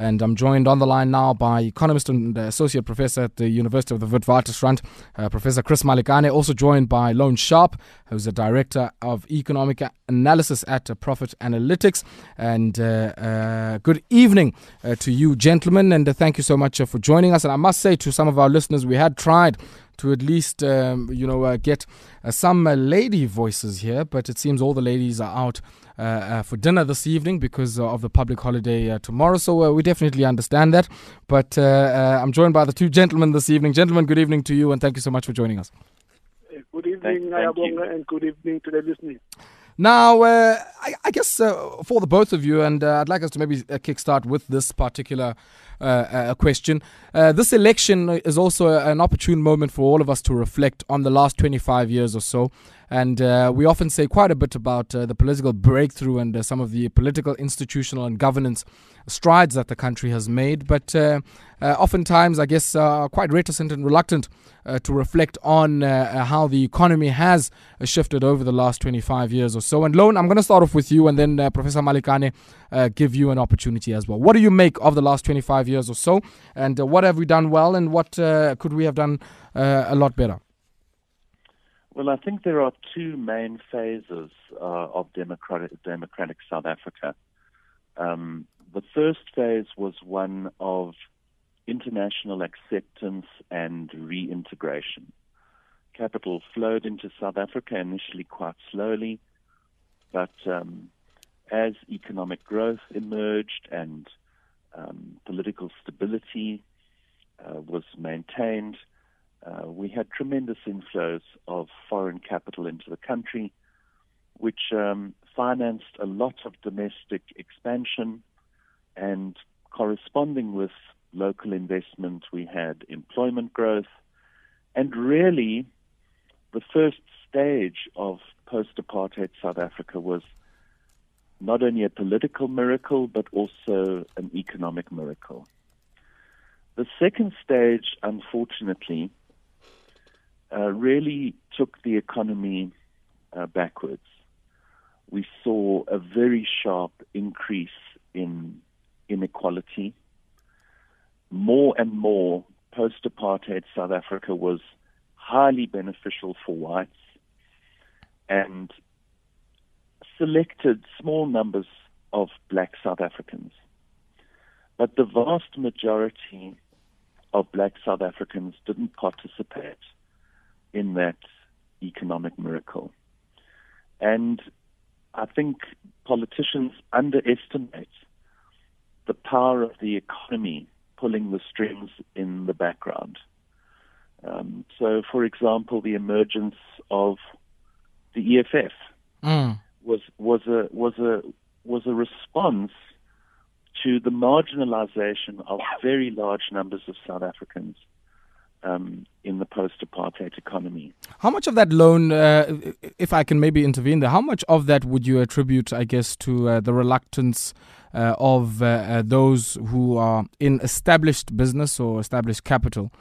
And I'm joined on the line now by economist and associate professor at the University of the Witwatersrand, Professor Chris Malikane, also joined by Loane Sharp, who's the director of economic analysis at Profit Analytics. And good evening to you, gentlemen, and thank you so much for joining us. And I must say to some of our listeners, we had tried to at least, get some lady voices here. But it seems all the ladies are out for dinner this evening because of the public holiday tomorrow. So we definitely understand that. But I'm joined by the two gentlemen this evening. Gentlemen, good evening to you and thank you so much for joining us. Good evening, Nayabonga, and good evening to the listeners. Now, I guess for the both of you, and I'd like us to maybe kickstart with this particular question. This election is also an opportune moment for all of us to reflect on the last 25 years or so. And we often say quite a bit about the political breakthrough and some of the political, institutional and governance strides that the country has made. But oftentimes, I guess, quite reticent and reluctant to reflect on how the economy has shifted over the last 25 years or so. And Loane, I'm going to start off with you and then Professor Malikane give you an opportunity as well. What do you make of the last 25 years or so? And what have we done well and what could we have done a lot better? Well, I think there are two main phases of democratic South Africa. The first phase was one of international acceptance and reintegration. Capital flowed into South Africa initially quite slowly, but as economic growth emerged and political stability was maintained, we had tremendous inflows of foreign capital into the country, which financed a lot of domestic expansion, and corresponding with local investment, we had employment growth. And really, the first stage of post-apartheid South Africa was not only a political miracle, but also an economic miracle. The second stage, unfortunately, really took the economy backwards. We saw a very sharp increase in inequality. More and more, post-apartheid South Africa was highly beneficial for whites, and selected small numbers of black South Africans. But the vast majority of black South Africans didn't participate in that economic miracle. And I think politicians underestimate the power of the economy pulling the strings in the background. So, for example, the emergence of the EFF was a response to the marginalization of very large numbers of South Africans in the post-apartheid economy. How much of that, Loane, if I can maybe intervene there, how much of that would you attribute, I guess, to the reluctance of those who are in established business or established capital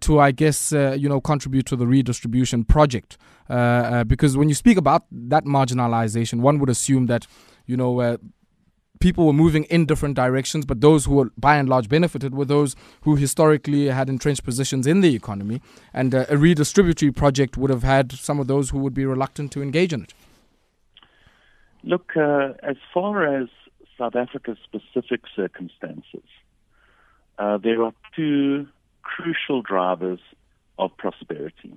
to, I guess, contribute to the redistribution project? Because when you speak about that marginalization, one would assume that, people were moving in different directions, but those who were by and large benefited were those who historically had entrenched positions in the economy, and a redistributory project would have had some of those who would be reluctant to engage in it. Look, as far as South Africa's specific circumstances, there are two crucial drivers of prosperity.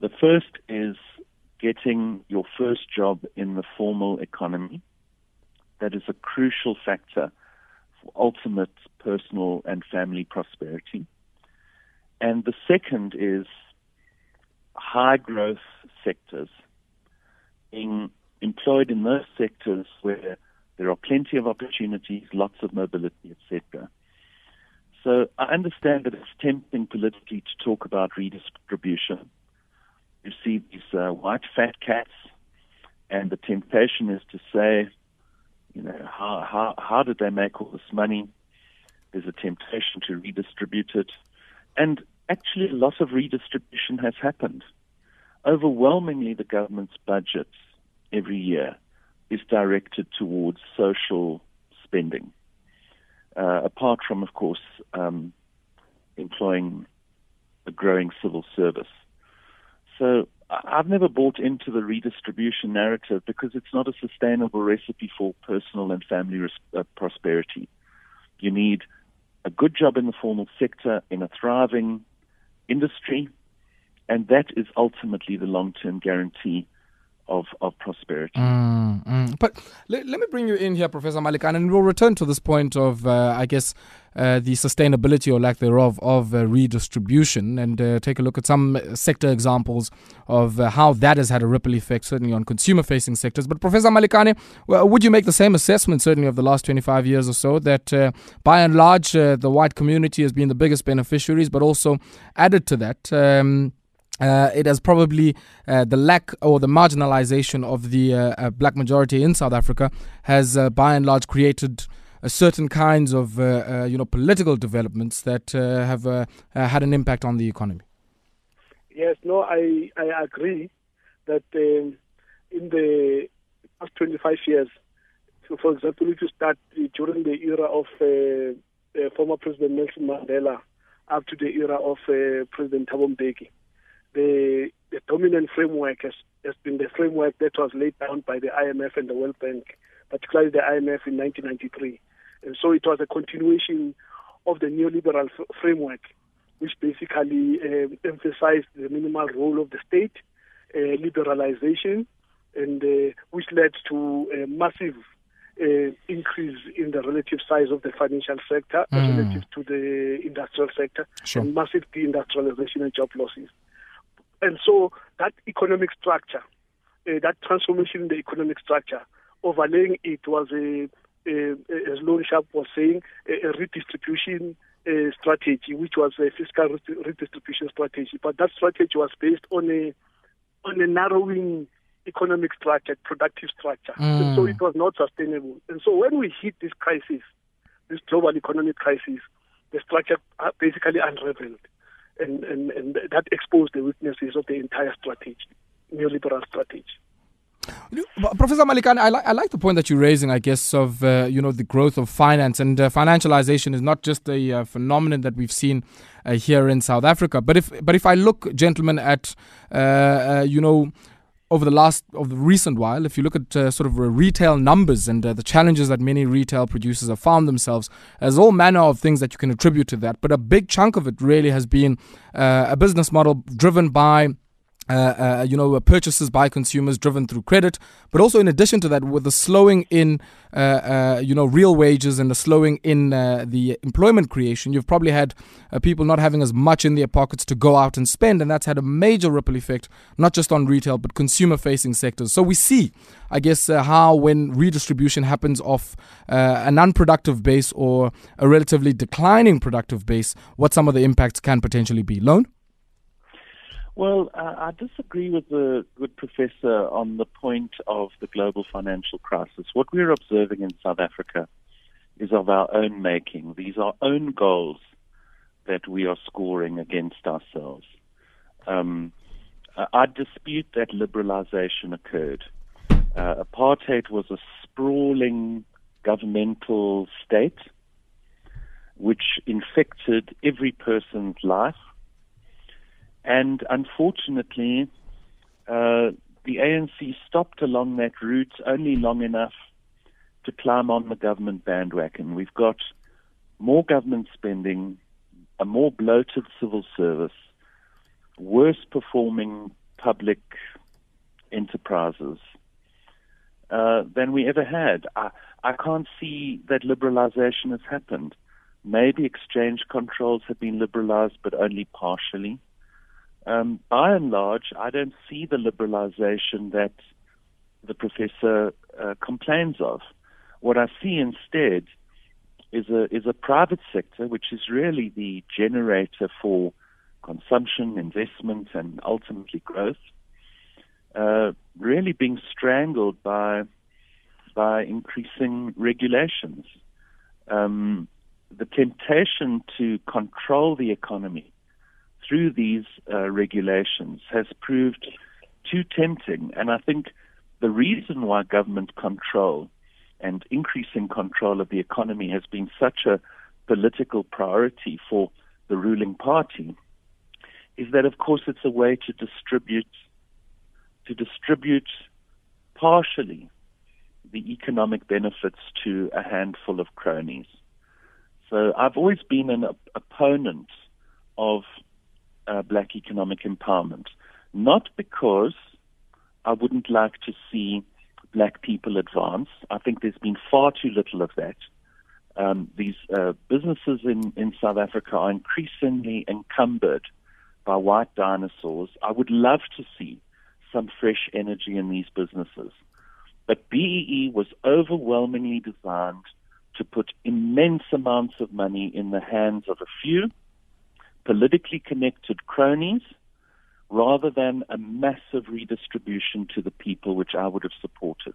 The first is getting your first job in the formal economy. That is a crucial factor for ultimate personal and family prosperity. And the second is high growth sectors. Being employed in those sectors where there are plenty of opportunities, lots of mobility, etc. So I understand that it's tempting politically to talk about redistribution. You see these white fat cats, and the temptation is to say, how did they make all this money? There's a temptation to redistribute it. And actually, a lot of redistribution has happened. Overwhelmingly, the government's budget every year is directed towards social spending. apart from, of course, employing a growing civil service. So I've never bought into the redistribution narrative because it's not a sustainable recipe for personal and family prosperity. You need a good job in the formal sector, in a thriving industry, and that is ultimately the long-term guarantee of prosperity. But let me bring you in here, Professor Malikane, and we'll return to this point of, the sustainability or lack thereof of redistribution, and take a look at some sector examples of how that has had a ripple effect, certainly on consumer-facing sectors. But Professor Malikane, well, would you make the same assessment, certainly of the last 25 years or so, that by and large the white community has been the biggest beneficiaries, but also added to that, it has probably the lack or the marginalization of the black majority in South Africa has by and large created certain kinds of political developments that have had an impact on the economy? Yes, no, I agree that in the past 25 years, so for example, if you start during the era of former President Nelson Mandela up to the era of President Thabo Mbeki, the dominant framework has been the framework that was laid down by the IMF and the World Bank, particularly the IMF in 1993. And so it was a continuation of the neoliberal framework, which basically emphasized the minimal role of the state, liberalization, and which led to a massive increase in the relative size of the financial sector relative to the industrial sector, and massive deindustrialization and job losses. And so that economic structure, that transformation in the economic structure, overlaying it was, as Loane Sharp was saying, a redistribution strategy, which was a fiscal redistribution strategy. But that strategy was based on a narrowing economic structure, productive structure. And so it was not sustainable. And so when we hit this crisis, this global economic crisis, the structure basically unraveled. And that exposed the weaknesses of the entire strategy, neoliberal strategy. Professor Malikane, I like the point that you're raising, I guess, of the growth of finance, and financialization is not just a phenomenon that we've seen here in South Africa. But if I look, gentlemen, at over the recent while, if you look at retail numbers and the challenges that many retail producers have found themselves, there's all manner of things that you can attribute to that. But a big chunk of it really has been a business model driven by purchases by consumers, driven through credit, but also in addition to that, with the slowing in real wages and the slowing in the employment creation, you've probably had people not having as much in their pockets to go out and spend, and that's had a major ripple effect, not just on retail but consumer facing sectors. So we see, I guess, how when redistribution happens off an unproductive base or a relatively declining productive base, what some of the impacts can potentially be. Loane? Well, I disagree with the good professor on the point of the global financial crisis. What we're observing in South Africa is of our own making. These are own goals that we are scoring against ourselves. I dispute that liberalization occurred. Apartheid was a sprawling governmental state which infected every person's life. And unfortunately, the ANC stopped along that route only long enough to climb on the government bandwagon. We've got more government spending, a more bloated civil service, worse performing public enterprises than we ever had. I can't see that liberalization has happened. Maybe exchange controls have been liberalized, but only partially. By and large, I don't see the liberalization that the professor complains of. What I see instead is a private sector, which is really the generator for consumption, investment, and ultimately growth, really being strangled by increasing regulations. The temptation to control the economy through these regulations has proved too tempting. And I think the reason why government control and increasing control of the economy has been such a political priority for the ruling party, is that, of course, it's a way to distribute partially the economic benefits to a handful of cronies. So I've always been an opponent of black economic empowerment, not because I wouldn't like to see black people advance. I think there's been far too little of that. These businesses in South Africa are increasingly encumbered by white dinosaurs. I would love to see some fresh energy in these businesses. But BEE was overwhelmingly designed to put immense amounts of money in the hands of a few politically connected cronies rather than a massive redistribution to the people, which I would have supported.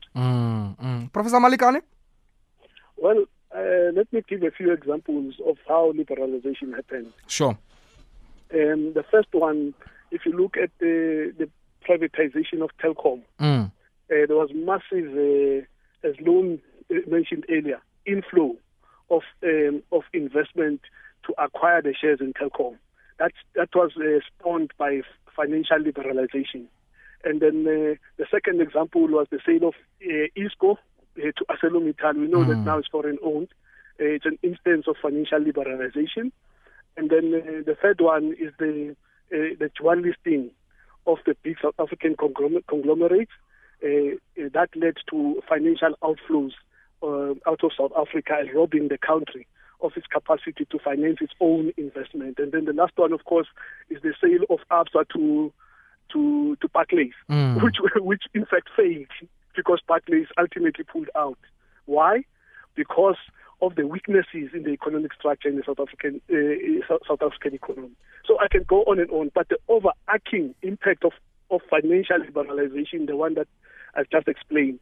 Professor Malikane? Well, let me give a few examples of how liberalization happened. Sure. The first one, if you look at the privatization of Telkom, there was massive, as Loane mentioned earlier, inflow of investment to acquire the shares in Telkom. That was spawned by financial liberalization. And then the second example was the sale of Eskom to ArcelorMittal. We know that now it's foreign-owned. It's an instance of financial liberalization. And then the third one is the dual listing of the big South African conglomerates. That led to financial outflows out of South Africa and robbing the country of its capacity to finance its own investment. And then the last one, of course, is the sale of ABSA to Barclays, which in fact failed because Barclays ultimately pulled out. Why? Because of the weaknesses in the economic structure in the South African economy. So I can go on and on, but the overarching impact of financial liberalization, the one that I've just explained,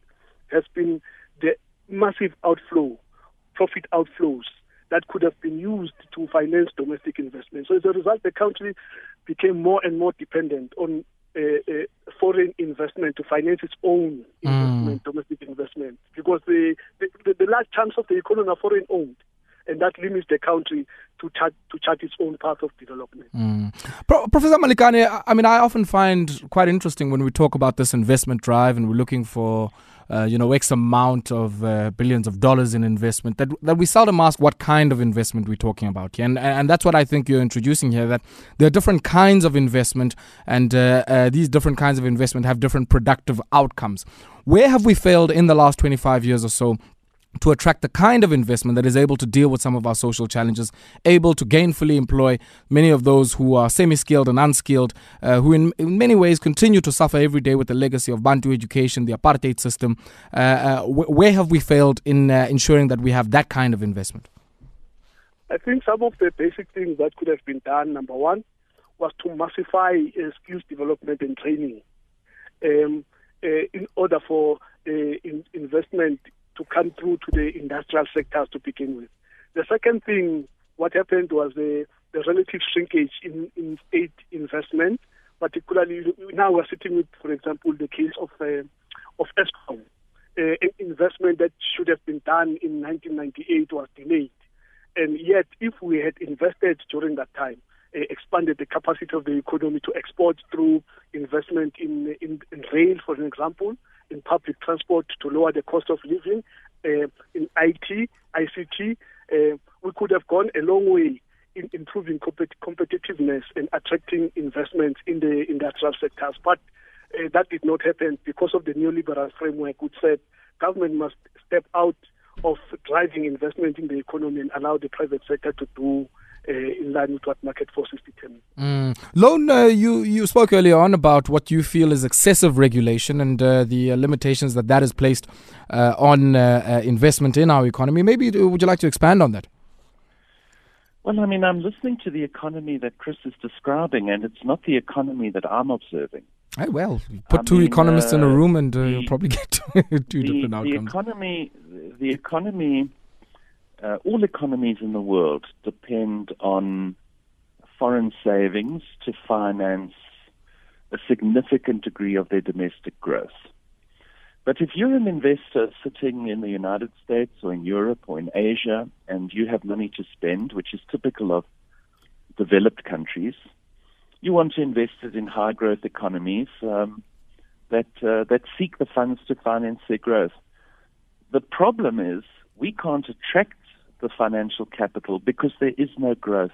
has been the massive profit outflows that could have been used to finance domestic investment. So as a result, the country became more and more dependent on foreign investment to finance its own investment, domestic investment, because the large chunks of the economy are foreign-owned, and that limits the country to chart its own path of development. Professor Malikane, I mean, I often find quite interesting when we talk about this investment drive and we're looking for X amount of billions of dollars in investment, that we seldom ask what kind of investment we're talking about here. And that's what I think you're introducing here, that there are different kinds of investment, and these different kinds of investment have different productive outcomes. Where have we failed in the last 25 years or so to attract the kind of investment that is able to deal with some of our social challenges, able to gainfully employ many of those who are semi-skilled and unskilled, who in many ways continue to suffer every day with the legacy of Bantu education, the apartheid system? Where have we failed in ensuring that we have that kind of investment? I think some of the basic things that could have been done, number one, was to massify skills development and training in order for investment to come through to the industrial sectors to begin with. The second thing, what happened was the relative shrinkage in state investment, particularly now we're sitting with, for example, the case of Eskom. An investment that should have been done in 1998 was delayed. And yet, if we had invested during that time, expanded the capacity of the economy to export through investment in rail, for example, in public transport to lower the cost of living, in IT, ICT, we could have gone a long way in improving competitiveness and attracting investments in the industrial sectors. But that did not happen because of the neoliberal framework, which said government must step out of driving investment in the economy and allow the private sector to do in line with what market forces determine. Loane, you spoke earlier on about what you feel is excessive regulation and the limitations that is placed on investment in our economy. Maybe would you like to expand on that? Well, I mean, I'm listening to the economy that Chris is describing, and it's not the economy that I'm observing. Well, put two economists in a room and you'll probably get two different outcomes. The economy... all economies in the world depend on foreign savings to finance a significant degree of their domestic growth. But if you're an investor sitting in the United States or in Europe or in Asia and you have money to spend, which is typical of developed countries, you want to invest it in high-growth economies that seek the funds to finance their growth. The problem is we can't attract the financial capital because there is no growth.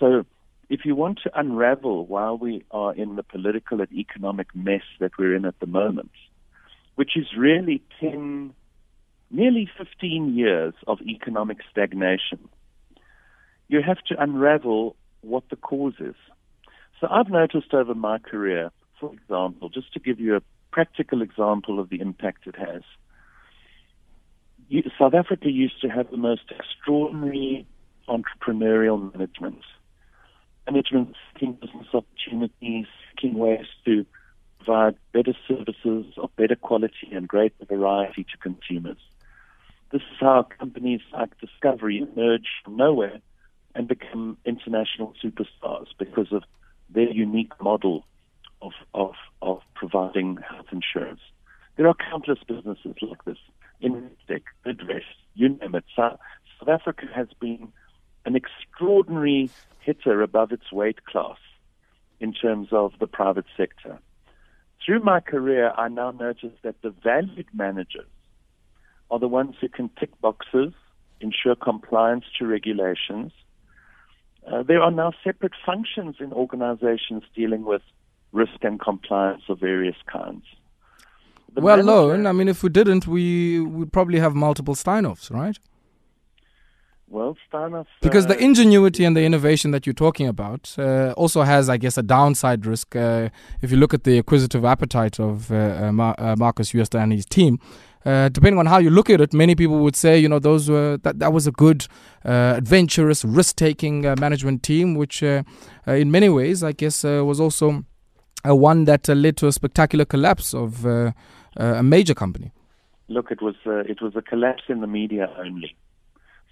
So if you want to unravel why we are in the political and economic mess that we're in at the moment, which is really nearly 15 years of economic stagnation, you have to unravel what the cause is. So I've noticed over my career, for example, just to give you a practical example of the impact it has, South Africa used to have the most extraordinary entrepreneurial management seeking business opportunities, seeking ways to provide better services of better quality and greater variety to consumers. This is how companies like Discovery emerged from nowhere and become international superstars because of their unique model of providing health insurance. There are countless businesses like this. In Bidvest, you name it. South Africa has been an extraordinary hitter above its weight class in terms of the private sector. Through my career, I now notice that the valued managers are the ones who can tick boxes, ensure compliance to regulations. There are now separate functions in organizations dealing with risk and compliance of various kinds. Well, Loane, I mean, if we didn't, we would probably have multiple Steinhoffs, right? Well, Steinhoff... Because the ingenuity and the innovation that you're talking about also has, I guess, a downside risk. If you look at the acquisitive appetite of Marcus Uester and his team, depending on how you look at it, many people would say, you know, that was a good, adventurous, risk-taking management team, which in many ways, I guess, was also one that led to a spectacular collapse of a major company. Look, it was a collapse in the media only.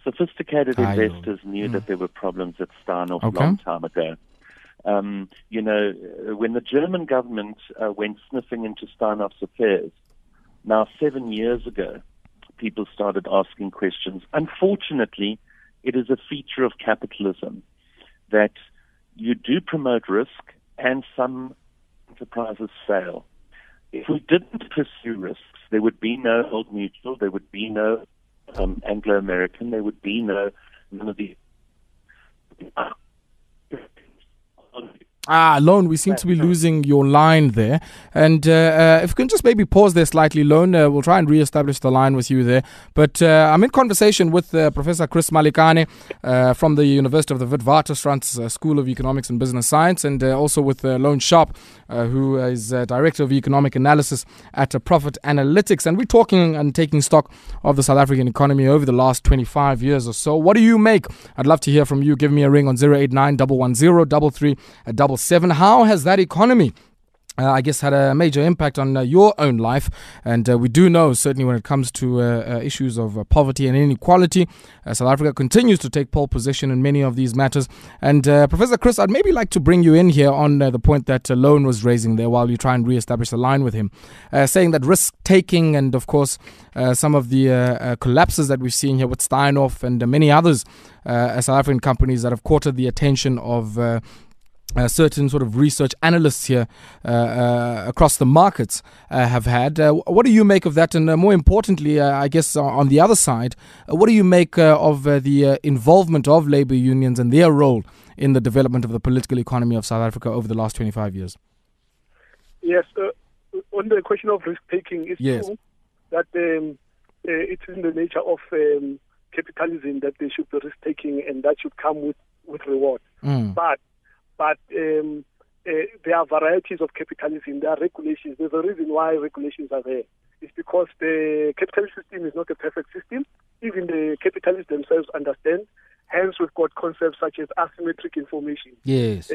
Sophisticated investors knew that there were problems at Steinhoff a long time ago. When the German government went sniffing into Steinhoff's affairs, now 7 years ago, people started asking questions. Unfortunately, it is a feature of capitalism that you do promote risk and some enterprises fail. If we didn't pursue risks, there would be no Old Mutual, there would be no Anglo-American, there would be none of the... Loane, we seem to be losing your line there. And if we can just maybe pause there slightly, Loane, we'll try and reestablish the line with you there. But I'm in conversation with Professor Chris Malikane from the University of the Witwatersrand School of Economics and Business Science, and also with Loane Sharp, who is Director of Economic Analysis at Profit Analytics. And we're talking and taking stock of the South African economy over the last 25 years or so. What do you make? I'd love to hear from you. Give me a ring on 089-110-3377. How has that economy, I guess, had a major impact on your own life? And we do know, certainly when it comes to issues of poverty and inequality, South Africa continues to take pole position in many of these matters. And Professor Chris, I'd maybe like to bring you in here on the point that Loane was raising there while you try and reestablish the line with him, saying that risk-taking and, of course, some of the collapses that we've seen here with Steinhoff and many others, South African companies that have caught the attention of certain sort of research analysts here across the markets have had. What do you make of that? And more importantly, I guess on the other side, what do you make of the involvement of labor unions and their role in the development of the political economy of South Africa over the last 25 years? Yes, on the question of risk-taking, it's true that it's in the nature of capitalism that there should be risk-taking and that should come with reward. Mm. But there are varieties of capitalism, there are regulations. There's a reason why regulations are there. It's because the capitalist system is not a perfect system. Even the capitalists themselves understand. Hence, we've got concepts such as asymmetric information. Yes.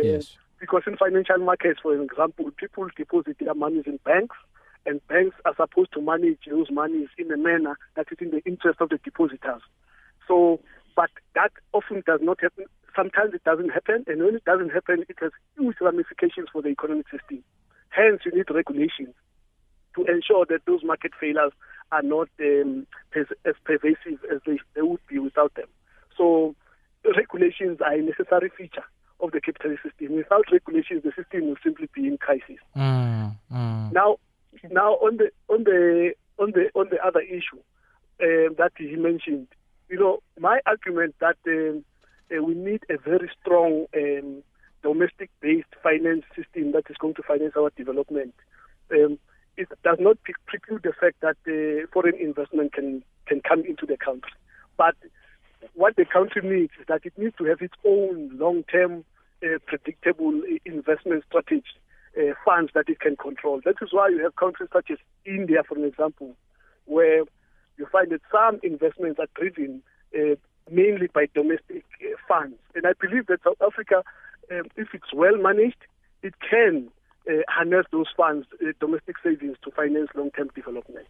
Because in financial markets, for example, people deposit their monies in banks, and banks are supposed to manage those monies in a manner that is in the interest of the depositors. So, but that often does not happen. Sometimes it doesn't happen, and when it doesn't happen, it has huge ramifications for the economic system. Hence, you need regulations. to ensure that those market failures are not as pervasive as they would be without them. So regulations are a necessary feature of the capitalist system. Without regulations, the system will simply be in crisis. Now on the other issue that he mentioned, you know, my argument that we need a very strong domestic-based finance system that is going to finance our development. It does not preclude the fact that foreign investment can come into the country, but what the country needs is that it needs to have its own long-term, predictable investment strategy, funds that it can control. That is why you have countries such as India, for example, where you find that some investments are driven mainly by domestic funds. And I believe that South Africa, if it's well managed, it can harness those funds, domestic savings, to finance long-term development.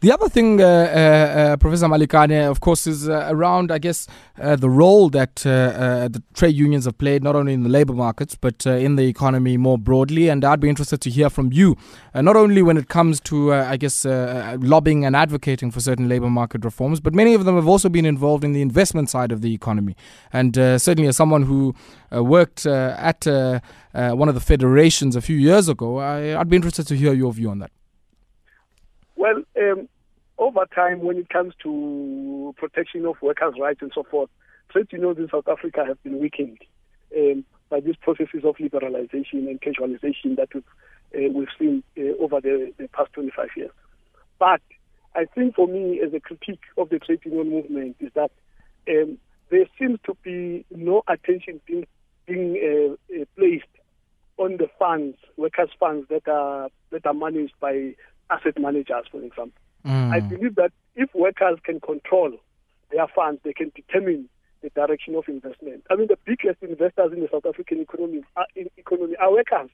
The other thing, Professor Malikane, of course, is around, I guess, the role that the trade unions have played, not only in the labor markets, but in the economy more broadly. And I'd be interested to hear from you, not only when it comes to, I guess, lobbying and advocating for certain labor market reforms, but many of them have also been involved in the investment side of the economy. And certainly as someone who worked at one of the federations a few years ago, I'd be interested to hear your view on that. Well, over time, when it comes to protection of workers' rights and so forth, trade unions in South Africa have been weakened by these processes of liberalization and casualization that we've seen over the past 25 years. But I think for me, as a critique of the trade union movement, is that there seems to be no attention being placed on the funds, workers' funds that are managed by asset managers, for example. I believe that if workers can control their funds, they can determine the direction of investment. I mean, the biggest investors in the South African economy are workers.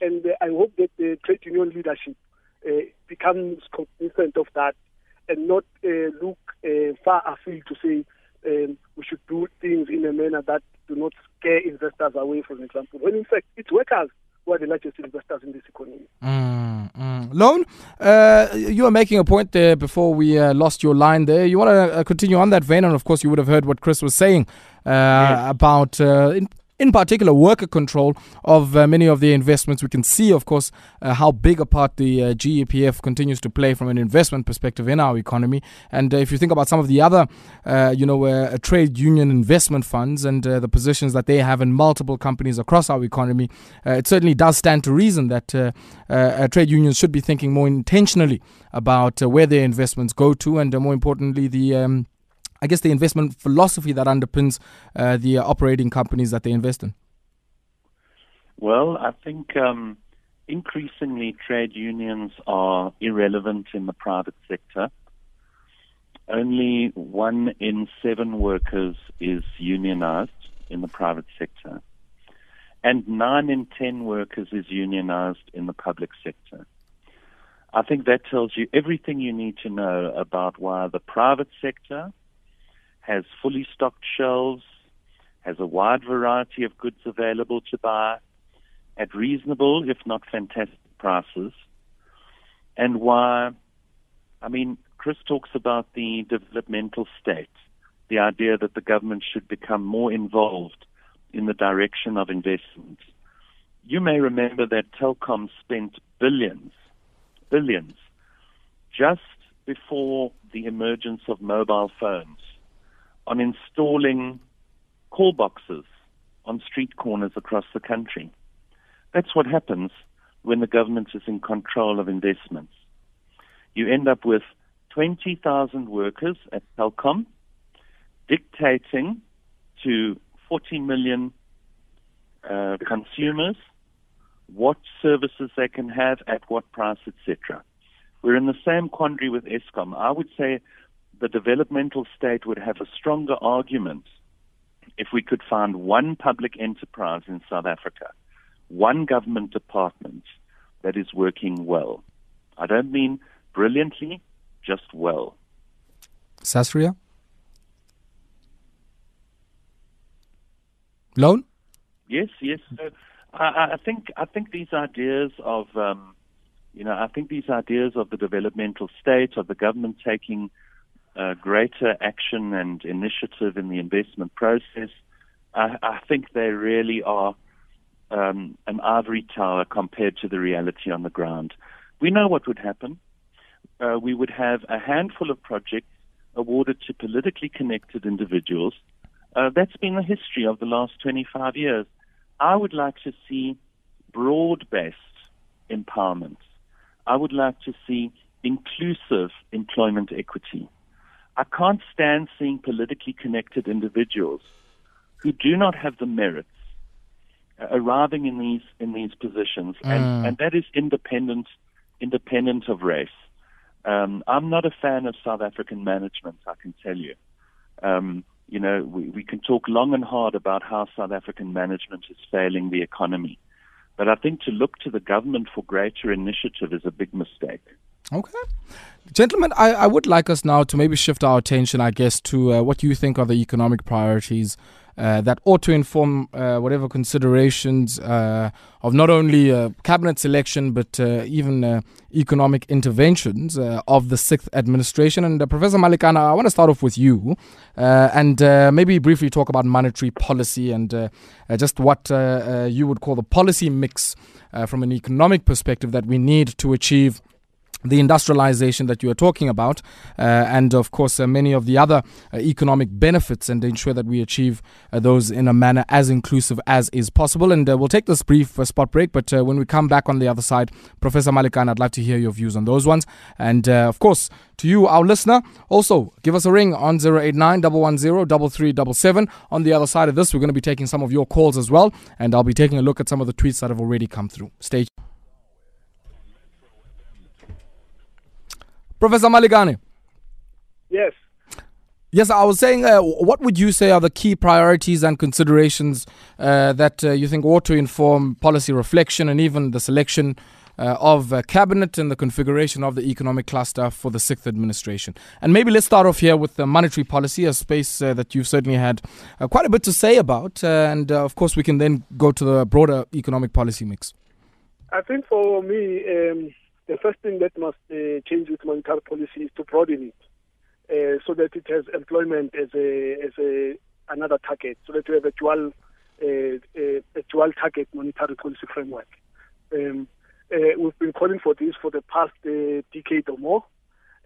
And I hope that the trade union leadership becomes cognizant of that and not look far afield to say we should do things in a manner that do not scare investors away, for example. When in fact, it's workers who are the largest investors in this economy. Loane, you were making a point there before we lost your line there. You want to continue on that vein, and of course you would have heard what Chris was saying about, in particular, worker control of many of the investments. We can see, of course, how big a part the GEPF continues to play from an investment perspective in our economy. And if you think about some of the other, trade union investment funds and the positions that they have in multiple companies across our economy, it certainly does stand to reason that trade unions should be thinking more intentionally about where their investments go to, and more importantly, the investment philosophy that underpins the operating companies that they invest in? Well, I think increasingly trade unions are irrelevant in the private sector. Only 1 in 7 workers is unionized in the private sector. And 9 in 10 workers is unionized in the public sector. I think that tells you everything you need to know about why the private sector has fully stocked shelves, has a wide variety of goods available to buy at reasonable, if not fantastic, prices. And why, Chris talks about the developmental state, the idea that the government should become more involved in the direction of investment. You may remember that Telkom spent billions, just before the emergence of mobile phones, on installing call boxes on street corners across the country. That's what happens when the government is in control of investments. You end up with 20,000 workers at Telkom dictating to 40 million consumers what services they can have at what price, etc. We're in the same quandary with Eskom. I would say the developmental state would have a stronger argument if we could find one public enterprise in South Africa, one government department that is working well. I don't mean brilliantly, just well. Sasria? Loane? Yes. So I think these ideas of You know, I think these ideas of the developmental state, of the government taking greater action and initiative in the investment process, I think they really are an ivory tower compared to the reality on the ground. We know what would happen. We would have a handful of projects awarded to politically connected individuals. That's been the history of the last 25 years. I would like to see broad-based empowerment. I would like to see inclusive employment equity. I can't stand seeing politically connected individuals who do not have the merits arriving in these positions, and that is independent of race. I'm not a fan of South African management, I can tell you. You know, we can talk long and hard about how South African management is failing the economy. But I think to look to the government for greater initiative is a big mistake. Okay. Gentlemen, I would like us now to maybe shift our attention, I guess, to what you think are the economic priorities that ought to inform whatever considerations of not only cabinet selection but even economic interventions of the 6th administration. And Professor Malikane, I want to start off with you and maybe briefly talk about monetary policy and just what you would call the policy mix from an economic perspective that we need to achieve the industrialization that you are talking about and, of course, many of the other economic benefits, and ensure that we achieve those in a manner as inclusive as is possible. And we'll take this brief spot break, but when we come back on the other side, Professor Malikane, I'd like to hear your views on those ones. And, of course, to you, our listener, also give us a ring on 089-110-3377. On the other side of this, we're going to be taking some of your calls as well, and I'll be taking a look at some of the tweets that have already come through. Stay tuned. Professor Malikane. Yes. Yes, I was saying, what would you say are the key priorities and considerations that you think ought to inform policy reflection and even the selection of cabinet and the configuration of the economic cluster for the 6th administration? And maybe let's start off here with the monetary policy, a space that you've certainly had quite a bit to say about. And, of course, we can then go to the broader economic policy mix. I think for me... the first thing that must change with monetary policy is to broaden it so that it has employment as another target, so that we have a dual target monetary policy framework. We've been calling for this for the past decade or more,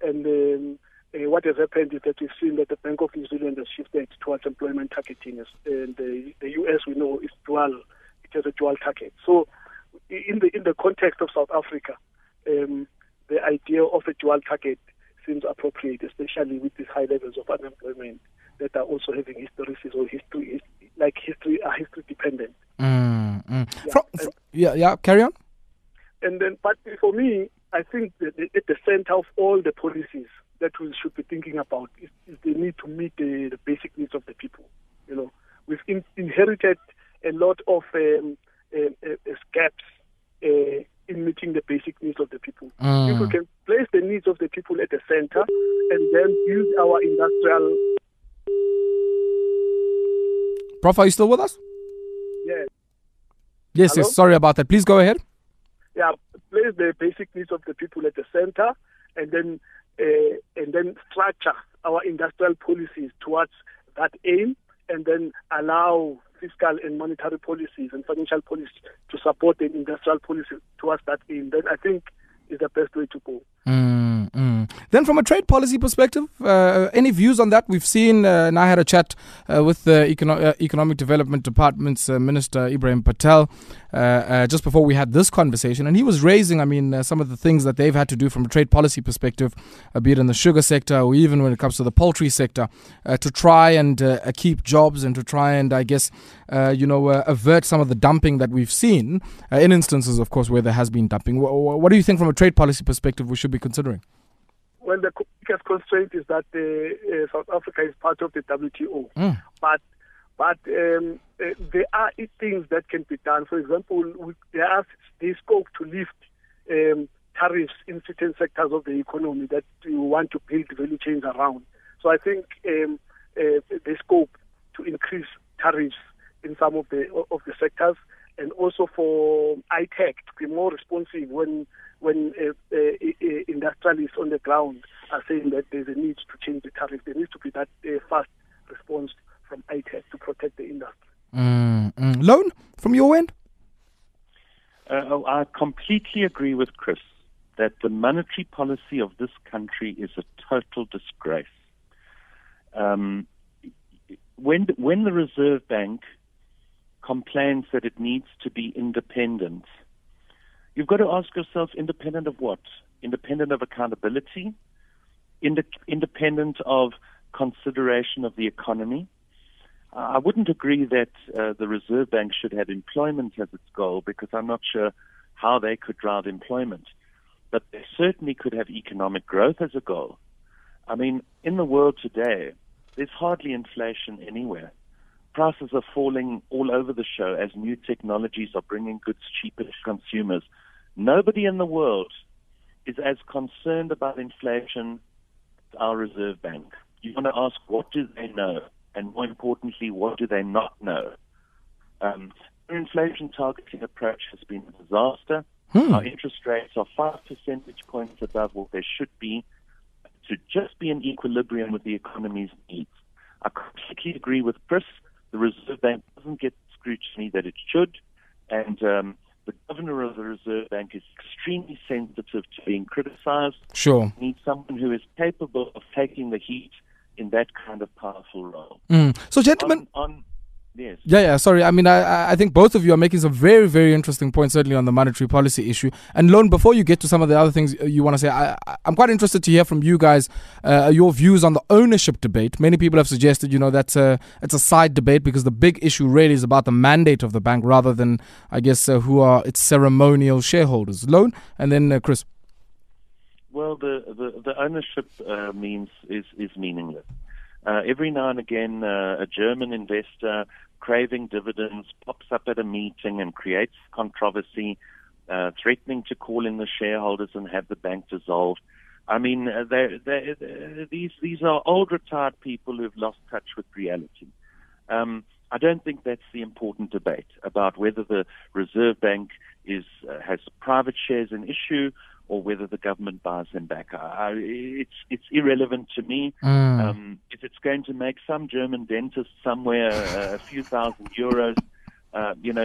and what has happened is that we've seen that the Bank of New Zealand has shifted towards employment targeting, and the US, we know, is dual; it has a dual target. So, in the context of South Africa, the idea of a dual target seems appropriate, especially with these high levels of unemployment that are also having history dependent. Yeah. Carry on. And then, but for me, I think that at the center of all the policies that we should be thinking about is the need to meet the basic needs of the people. You know, we've inherited a lot of gaps. In meeting the basic needs of the people. If we can place the needs of the people at the center and then build our industrial... Prof, are you still with us? Yes. Yes, sorry about that. Please go ahead. Yeah, place the basic needs of the people at the center and then structure our industrial policies towards that aim, and then allow fiscal and monetary policies and financial policies to support an industrial policy towards that aim. That, I think, is the best way to go. Then from a trade policy perspective, any views on that? We've seen, and I had a chat with the Economic Development Department's Minister Ibrahim Patel just before we had this conversation, and he was raising, some of the things that they've had to do from a trade policy perspective, be it in the sugar sector or even when it comes to the poultry sector, to try and keep jobs and to try and, I guess, avert some of the dumping that we've seen in instances, of course, where there has been dumping. What do you think from a trade policy perspective we should be considering? Well, the biggest constraint is that South Africa is part of the WTO. But there are things that can be done. For example, there is scope to lift tariffs in certain sectors of the economy that you want to build value chains around. So I think there's scope to increase tariffs in some of the sectors, and also for ITAC to be more responsive when when industrialists on the ground are saying that there's a need to change the tariff. There needs to be that fast response from ITAC to protect the industry. Loane, from your end? I completely agree with Chris that the monetary policy of this country is a total disgrace. When the Reserve Bank complains that it needs to be independent, you've got to ask yourself, independent of what? Independent of accountability? Independent of consideration of the economy? I wouldn't agree that the Reserve Bank should have employment as its goal, because I'm not sure how they could drive employment. But they certainly could have economic growth as a goal. I mean, in the world today, there's hardly inflation anywhere. Prices are falling all over the show as new technologies are bringing goods cheaper to consumers. Nobody in the world is as concerned about inflation as our Reserve Bank. You want to ask, what do they know? And more importantly, what do they not know? Their inflation targeting approach has been a disaster. Our interest rates are 5 percentage points above what they should be to just be in equilibrium with the economy's needs. I completely agree with Chris. The Reserve Bank doesn't get the scrutiny that it should, and the governor of the Reserve Bank is extremely sensitive to being criticized. Sure. You need someone who is capable of taking the heat in that kind of powerful role. So, gentlemen... Yes. Yeah, sorry. I mean, I think both of you are making some very, very interesting points, certainly on the monetary policy issue. And Loane, before you get to some of the other things you want to say, I'm quite interested to hear from you guys your views on the ownership debate. Many people have suggested, that's it's a side debate, because the big issue really is about the mandate of the bank rather than, I guess, who are its ceremonial shareholders. Loane, and then Chris. Well, the ownership is meaningless. Every now and again, a German investor craving dividends pops up at a meeting and creates controversy, threatening to call in the shareholders and have the bank dissolved. I mean, these are old retired people who've lost touch with reality. I don't think that's the important debate about whether the Reserve Bank has private shares in issue or whether the government buys them back. It's irrelevant to me. If it's going to make some German dentist somewhere a few $1,000s,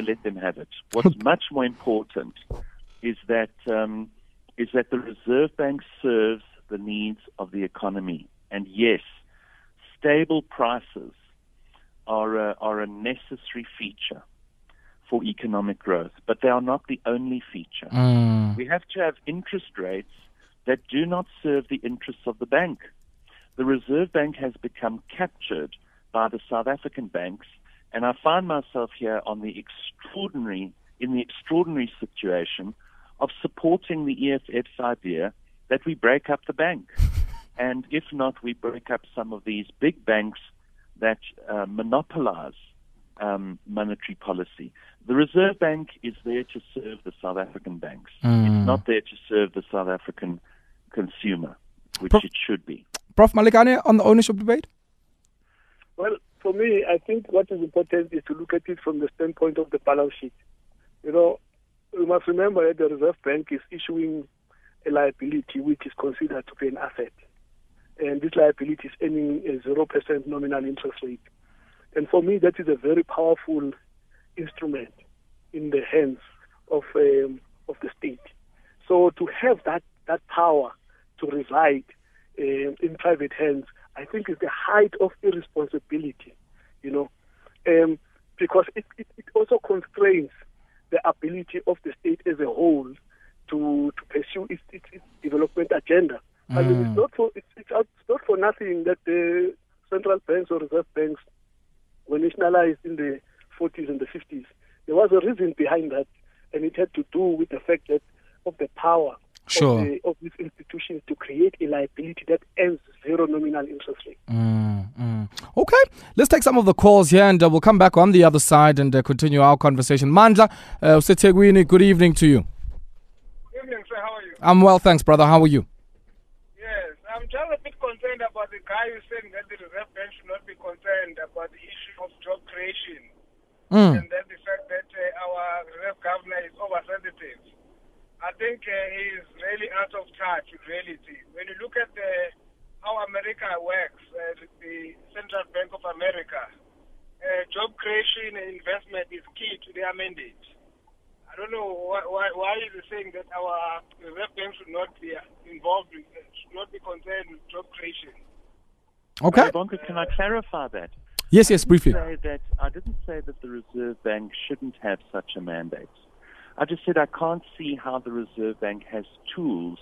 let them have it. What's much more important is that the Reserve Bank serves the needs of the economy. And yes, stable prices are a necessary feature for economic growth, but they are not the only feature. We have to have interest rates that do not serve the interests of the bank. The Reserve Bank has become captured by the South African banks, and I find myself here in the extraordinary situation of supporting the EFF's idea that we break up the bank. And if not, we break up some of these big banks that monopolize monetary policy. The Reserve Bank is there to serve the South African banks. It's not there to serve the South African consumer, which it should be. Prof. Malikane, on the ownership debate? Well, for me, I think what is important is to look at it from the standpoint of the balance sheet. You must remember that the Reserve Bank is issuing a liability which is considered to be an asset. And this liability is earning a 0% nominal interest rate. And for me, that is a very powerful instrument in the hands of the state. So to have that power to reside in private hands, I think is the height of irresponsibility, because it also constrains the ability of the state as a whole to pursue its development agenda. I mean, it's not for nothing that the central banks or reserve banks were nationalized in the 40s and the 50s. There was a reason behind that, and it had to do with the fact that of the power of these institutions to create a liability that earns 0 nominal interest rate. Okay, let's take some of the calls here, and we'll come back on the other side and continue our conversation. Mandla Setegwini, good evening to you. Good evening, sir. How are you? I'm well, thanks, brother. How are you? Yes, I'm just a bit concerned about the guy who's saying that the Reserve Bank should not be concerned about the issue of job creation. And then the fact that our reserve governor is oversensitive. I think he is at reality. When you look at how America works, the Central Bank of America, job creation and investment is key to their mandate. I don't know why is it saying that our Reserve Bank should not be involved, should not be concerned with job creation. Okay. Bonker, can I clarify that? Yes, briefly. I didn't say that the Reserve Bank shouldn't have such a mandate. I just said I can't see how the Reserve Bank has tools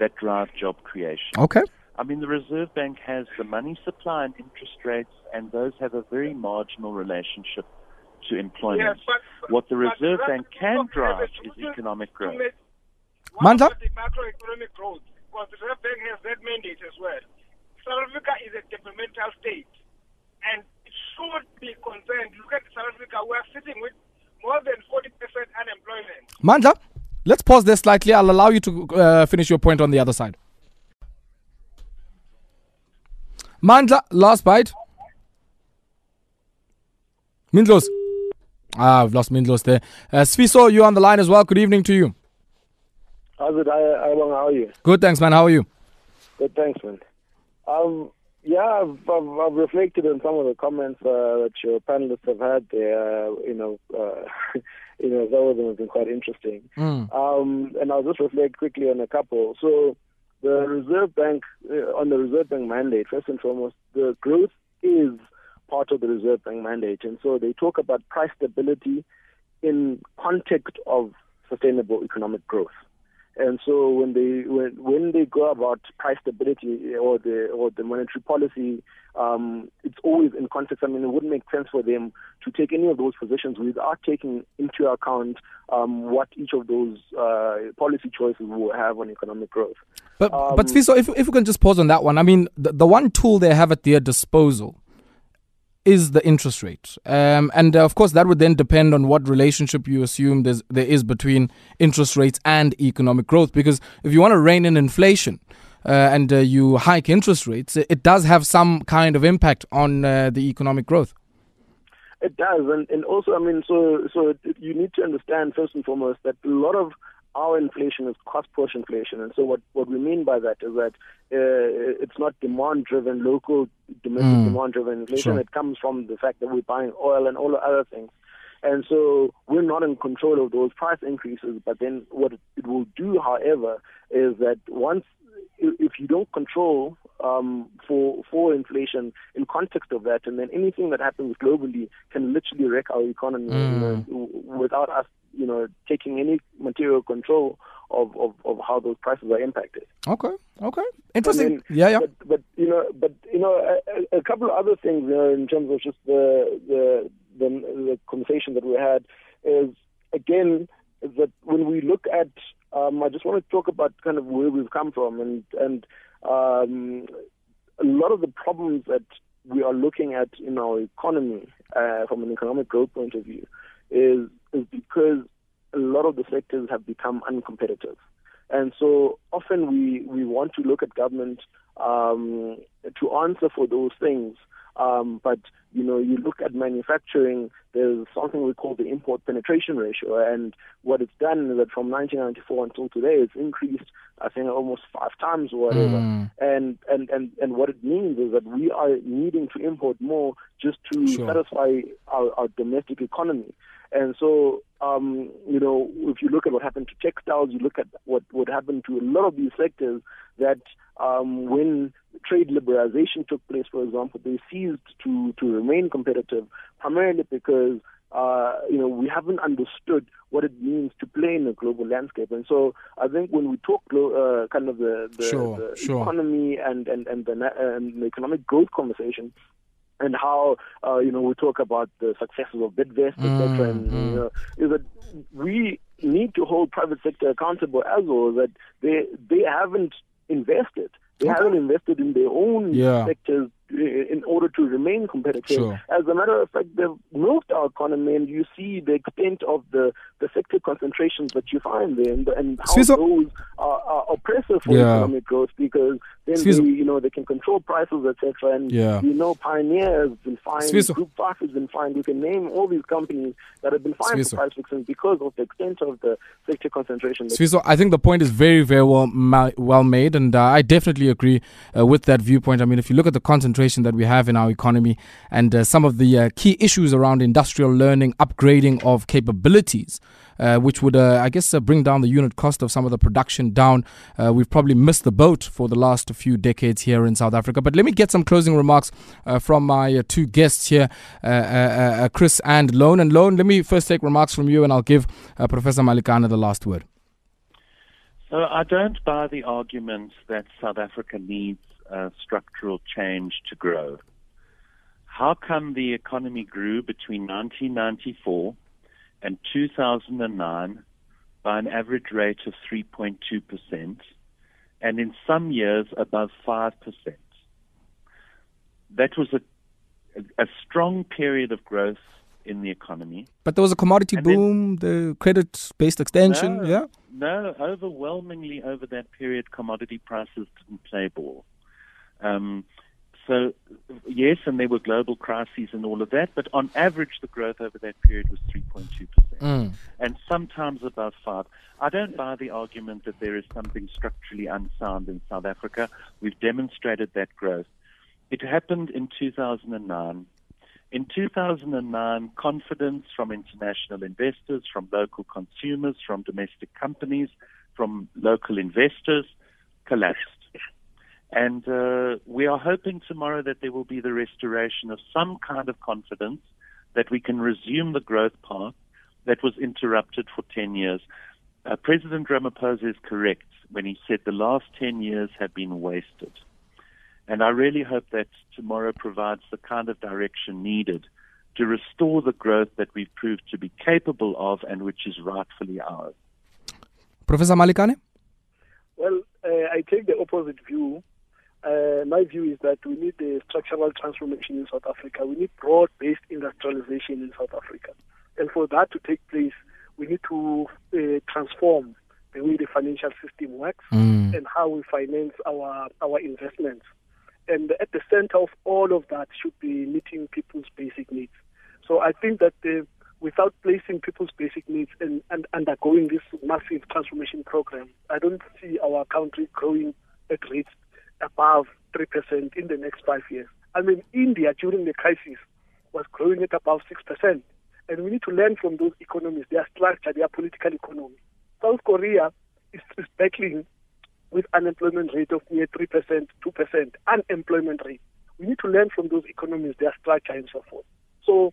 that drive job creation. Okay. I mean, the Reserve Bank has the money supply and interest rates, and those have a very marginal relationship to employment. Yes, but what the Reserve Bank can drive is economic growth. Mandla? The macroeconomic growth, because the Reserve Bank has that mandate as well. South Africa is a developmental state, and it should be concerned. Look at South Africa, we are sitting with more than 40% unemployment. Mandla, let's pause there slightly. I'll allow you to finish your point on the other side. Mandla, last bite. Mindlos. I've lost Mindlos there. Sfiso, you're on the line as well. Good evening to you. How's it? How are you? Good, thanks, man. How are you? Good, thanks, man. I've reflected on some of the comments that your panelists have had there. Some of them have been quite interesting. And I'll just reflect quickly on a couple. So, the Reserve Bank, on the Reserve Bank mandate, first and foremost, the growth is part of the Reserve Bank mandate. And so they talk about price stability in context of sustainable economic growth. And so when they go about price stability or the monetary policy, it's always in context. I mean, it wouldn't make sense for them to take any of those positions without taking into account what each of those policy choices will have on economic growth. But Sfiso, if we can just pause on that one. I mean, the one tool they have at their disposal is the interest rate. And of course, that would then depend on what relationship you assume there is between interest rates and economic growth. Because if you want to rein in inflation and you hike interest rates, it does have some kind of impact on the economic growth. It does. And also, I mean, so you need to understand, first and foremost, that a lot of our inflation is cost-push inflation. And so what we mean by that is that it's not demand-driven, local domestic demand-driven inflation. Sure. It comes from the fact that we're buying oil and all the other things. And so we're not in control of those price increases. But then what it will do, however, is that if you don't control for inflation in context of that, and then anything that happens globally can literally wreck our economy without us, taking any material control of how those prices are impacted. Okay, interesting. Then, yeah. But a couple of other things, in terms of just the conversation that we had is again that when we look at. I just want to talk about kind of where we've come from and a lot of the problems that we are looking at in our economy from an economic growth point of view is because a lot of the sectors have become uncompetitive. And so often we want to look at government to answer for those things. But you look at manufacturing, there's something we call the import penetration ratio. And what it's done is that from 1994 until today, it's increased, I think, almost 5 times or whatever. And what it means is that we are needing to import more just to satisfy our domestic economy. And so, if you look at what happened to textiles, you look at what happened to a lot of these sectors that when trade liberalization took place, for example, they ceased to remain competitive, primarily because, we haven't understood what it means to play in a global landscape. And so I think when we talk kind of the economy and the economic growth conversation, and how, we talk about the successes of Bidvest, etc. Is that we need to hold private sector accountable as well, that they haven't invested. They haven't invested in their own sectors in order to remain competitive. Sure. As a matter of fact, they've moved our economy, and you see the extent of the sector concentrations that you find there, and how those are oppressive for economic growth, because then they can control prices, etc. And Pioneer has been fined, Group 5 has been fined. You can name all these companies that have been fined for price fixing because of the extent of the sector concentration. Swiso, I think the point is very, very well made, and I definitely agree with that viewpoint. I mean, if you look at the concentration that we have in our economy and some of the key issues around industrial learning, upgrading of capabilities, which would, bring down the unit cost of some of the production down. We've probably missed the boat for the last few decades here in South Africa. But let me get some closing remarks from my two guests here, Chris and Loane. And Loane, let me first take remarks from you, and I'll give Professor Malikane the last word. So I don't buy the argument that South Africa needs structural change to grow. How come the economy grew between 1994 and 2009 by an average rate of 3.2%, and in some years above 5%. That was a strong period of growth in the economy. But there was a commodity boom, the credit-based extension, No, overwhelmingly over that period, commodity prices didn't play ball. So, yes, and there were global crises and all of that, but on average, the growth over that period was 3.2%, and sometimes above 5%. I don't buy the argument that there is something structurally unsound in South Africa. We've demonstrated that growth. It happened in 2009. In 2009, confidence from international investors, from local consumers, from domestic companies, from local investors collapsed. And we are hoping tomorrow that there will be the restoration of some kind of confidence that we can resume the growth path that was interrupted for 10 years. President Ramaphosa is correct when he said the last 10 years have been wasted. And I really hope that tomorrow provides the kind of direction needed to restore the growth that we've proved to be capable of and which is rightfully ours. Professor Malikane? Well, I take the opposite view. My view is that we need a structural transformation in South Africa. We need broad-based industrialization in South Africa. And for that to take place, we need to transform the way the financial system works and how we finance our investments. And at the center of all of that should be meeting people's basic needs. So I think that without placing people's basic needs and undergoing this massive transformation program, I don't see our country growing at rates above 3% in the next 5 years. I mean, India during the crisis was growing at above 6%. And we need to learn from those economies, their structure, their political economy. South Korea is battling with unemployment rate of near 3%, 2%, unemployment rate. We need to learn from those economies, their structure and so forth. So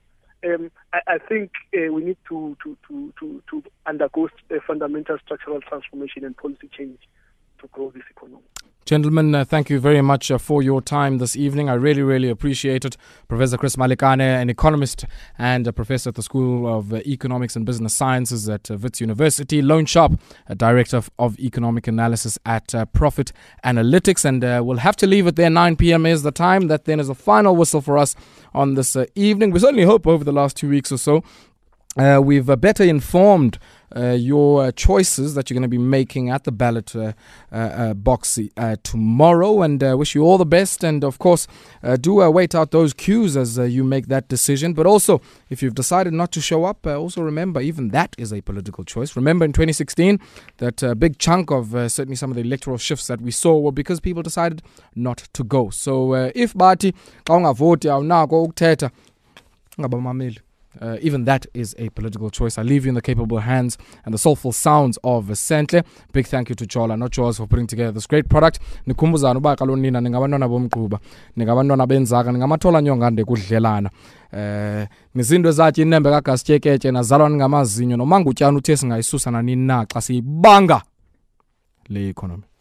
I think we need to undergo a fundamental structural transformation and policy change to grow this economy. Gentlemen, thank you very much for your time this evening. I really, really appreciate it. Professor Chris Malikane, an economist and a professor at the School of Economics and Business Sciences at Wits University. Loane Sharp, a director of economic analysis at Profit Analytics. And we'll have to leave it there. 9 p.m. is the time. That then is a final whistle for us on this evening. We certainly hope over the last 2 weeks or so, we've better informed your choices that you're going to be making at the ballot box tomorrow, and wish you all the best, and of course do wait out those cues as you make that decision. But also, if you've decided not to show up, also remember even that is a political choice. Remember in 2016 that a big chunk of certainly some of the electoral shifts that we saw were because people decided not to go. So if bathi xa ungavoti awunako ukuthetha ungabamameli. Even that is a political choice. I leave you in the capable hands and the soulful sounds of Sentle. Big thank you to Chola, not Chola, for putting together this great product. Mizindo zathi inembe kagasityeketye nazalwa ngamazinyo nomangutya uthe singayisusa nani na xa siyibanga le economy.